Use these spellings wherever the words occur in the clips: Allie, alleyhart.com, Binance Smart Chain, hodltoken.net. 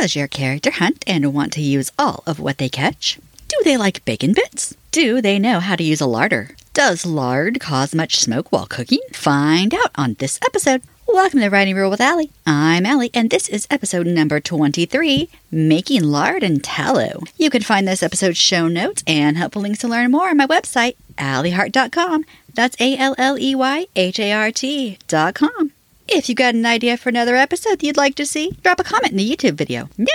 Does your character hunt and want to use all of what they catch? Do they like bacon bits? Do they know how to use a larder? Does lard cause much smoke while cooking? Find out on this episode. Welcome to Writing Rule with Allie. I'm Allie, and this is episode number 23, Making Lard and Tallow. You can find this episode's show notes and helpful links to learn more on my website, alleyhart.com. That's alleyhart.com. If you've got an idea for another episode you'd like to see, drop a comment in the YouTube video. Now,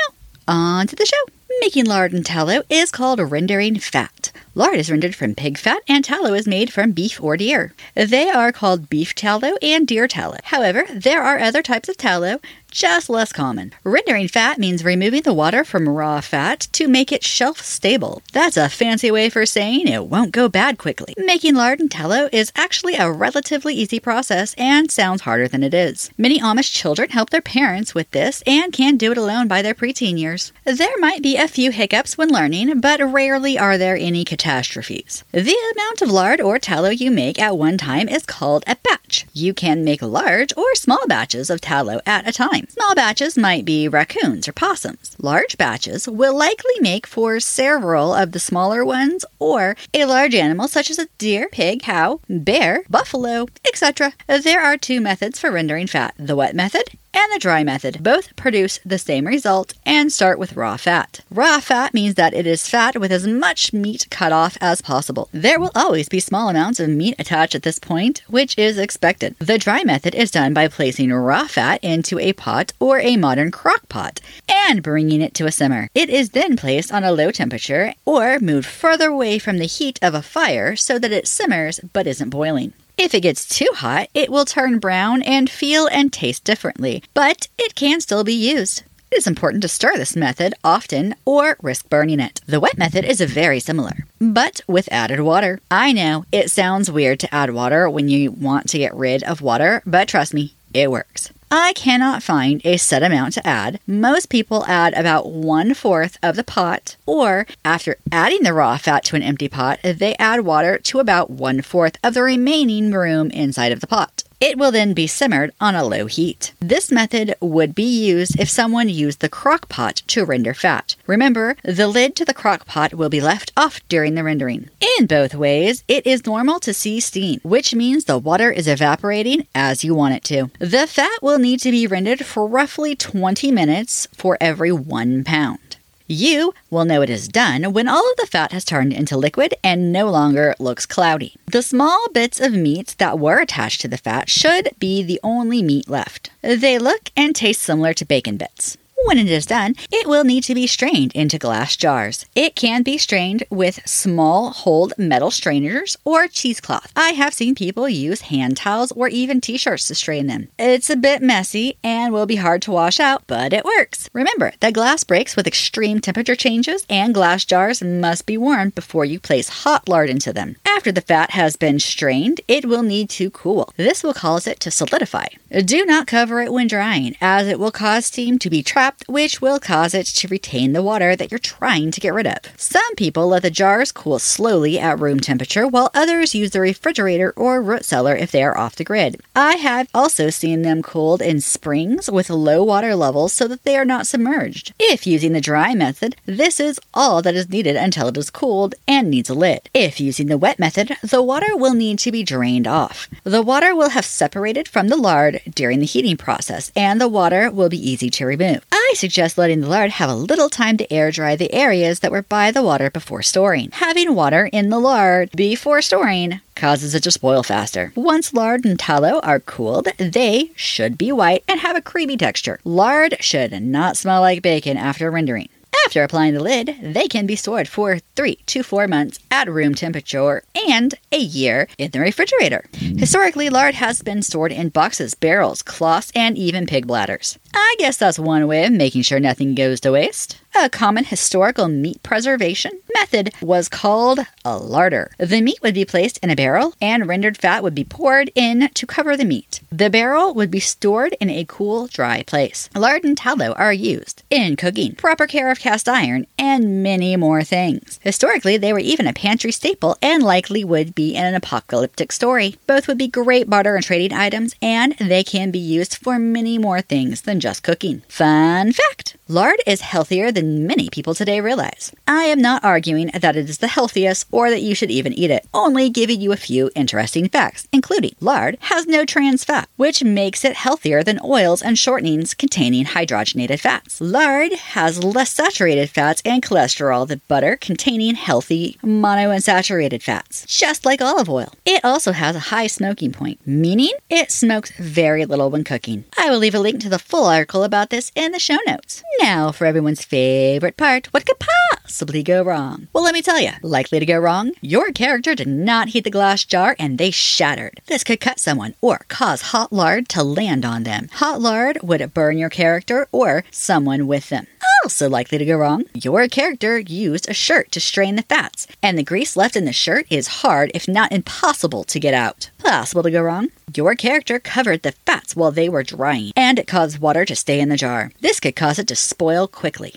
on to the show. Making lard and tallow is called rendering fat. Lard is rendered from pig fat and tallow is made from beef or deer. They are called beef tallow and deer tallow. However, there are other types of tallow, just less common. Rendering fat means removing the water from raw fat to make it shelf stable. That's a fancy way for saying it won't go bad quickly. Making lard and tallow is actually a relatively easy process and sounds harder than it is. Many Amish children help their parents with this and can do it alone by their preteen years. There might be a few hiccups when learning, but rarely are there any catastrophes. The amount of lard or tallow you make at one time is called a batch. You can make large or small batches of tallow at a time. Small batches might be raccoons or possums. Large batches will likely make for several of the smaller ones or a large animal such as a deer, pig, cow, bear, buffalo, etc. There are two methods for rendering fat, the wet method and the dry method. Both produce the same result and start with raw fat. Raw fat means that it is fat with as much meat cut off as possible. There will always be small amounts of meat attached at this point, which is expected. The dry method is done by placing raw fat into a pot or a modern crock pot and bringing it to a simmer. It is then placed on a low temperature or moved further away from the heat of a fire so that it simmers but isn't boiling. If it gets too hot, it will turn brown and feel and taste differently, but it can still be used. It is important to stir this method often or risk burning it. The wet method is very similar, but with added water. I know, it sounds weird to add water when you want to get rid of water, but trust me, it works. I cannot find a set amount to add. Most people add about 1/4 of the pot, or after adding the raw fat to an empty pot, they add water to about 1/4 of the remaining room inside of the pot. It will then be simmered on a low heat. This method would be used if someone used the crock pot to render fat. Remember, the lid to the crock pot will be left off during the rendering. In both ways, it is normal to see steam, which means the water is evaporating as you want it to. The fat will need to be rendered for roughly 20 minutes for every 1 pound. You will know it is done when all of the fat has turned into liquid and no longer looks cloudy. The small bits of meat that were attached to the fat should be the only meat left. They look and taste similar to bacon bits. When it is done, it will need to be strained into glass jars. It can be strained with small holed metal strainers or cheesecloth. I have seen people use hand towels or even t-shirts to strain them. It's a bit messy and will be hard to wash out, but it works. Remember, the glass breaks with extreme temperature changes and glass jars must be warmed before you place hot lard into them. After the fat has been strained, it will need to cool. This will cause it to solidify. Do not cover it when drying, as it will cause steam to be trapped, which will cause it to retain the water that you're trying to get rid of. Some people let the jars cool slowly at room temperature, while others use the refrigerator or root cellar if they are off the grid. I have also seen them cooled in springs with low water levels so that they are not submerged. If using the dry method, this is all that is needed until it is cooled and needs a lid. If using the wet method, the water will need to be drained off. The water will have separated from the lard during the heating process, and the water will be easy to remove. I suggest letting the lard have a little time to air dry the areas that were by the water before storing. Having water in the lard before storing causes it to spoil faster. Once lard and tallow are cooled, they should be white and have a creamy texture. Lard should not smell like bacon after rendering. After applying the lid, they can be stored for 3 to 4 months at room temperature and a year in the refrigerator. Historically, lard has been stored in boxes, barrels, cloths, and even pig bladders. I guess that's one way of making sure nothing goes to waste. A common historical meat preservation method was called a larder. The meat would be placed in a barrel and rendered fat would be poured in to cover the meat. The barrel would be stored in a cool, dry place. Lard and tallow are used in cooking, proper care of cast iron, and many more things. Historically, they were even a pantry staple and likely would be in an apocalyptic story. Both would be great barter and trading items, and they can be used for many more things than just cooking. Fun fact! Lard is healthier than many people today realize. I am not arguing that it is the healthiest or that you should even eat it, only giving you a few interesting facts, including lard has no trans fat, which makes it healthier than oils and shortenings containing hydrogenated fats. Lard has less saturated fats and cholesterol than butter containing healthy monounsaturated fats, just like olive oil. It also has a high smoking point, meaning it smokes very little when cooking. I will leave a link to the full article about this in the show notes. Now for everyone's favorite part, what could possibly go wrong? Well, let me tell you, likely to go wrong, your character did not heat the glass jar and they shattered. This could cut someone or cause hot lard to land on them. Hot lard would burn your character or someone with them. Also likely to go wrong, your character used a shirt to strain the fats, and the grease left in the shirt is hard if not impossible to get out. Possible to go wrong, your character covered the fats while they were drying, and it caused water to stay in the jar. This could cause it to spoil quickly.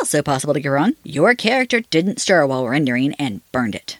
Also possible to go wrong, your character didn't stir while rendering and burned it.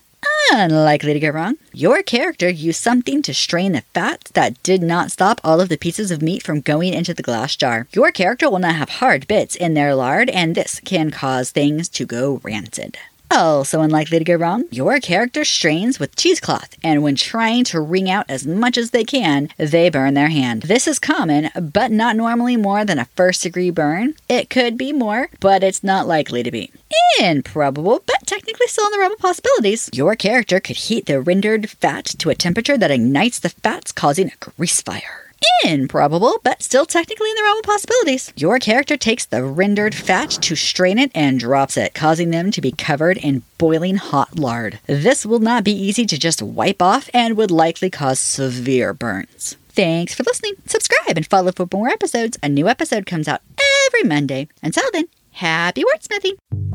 Unlikely to go wrong, your character used something to strain the fats that did not stop all of the pieces of meat from going into the glass jar. Your character will not have hard bits in their lard, and this can cause things to go rancid. Also unlikely to go wrong, your character strains with cheesecloth, and when trying to wring out as much as they can, they burn their hand. This is common, but not normally more than a first-degree burn. It could be more, but it's not likely to be. Improbable, but technically still in the realm of possibilities. Your character could heat the rendered fat to a temperature that ignites the fats, causing a grease fire. Improbable, but still technically in the realm of possibilities. Your character takes the rendered fat to strain it and drops it, causing them to be covered in boiling hot lard. This will not be easy to just wipe off and would likely cause severe burns. Thanks for listening. Subscribe and follow for more episodes. A new episode comes out every Monday. Until then, happy wordsmithing!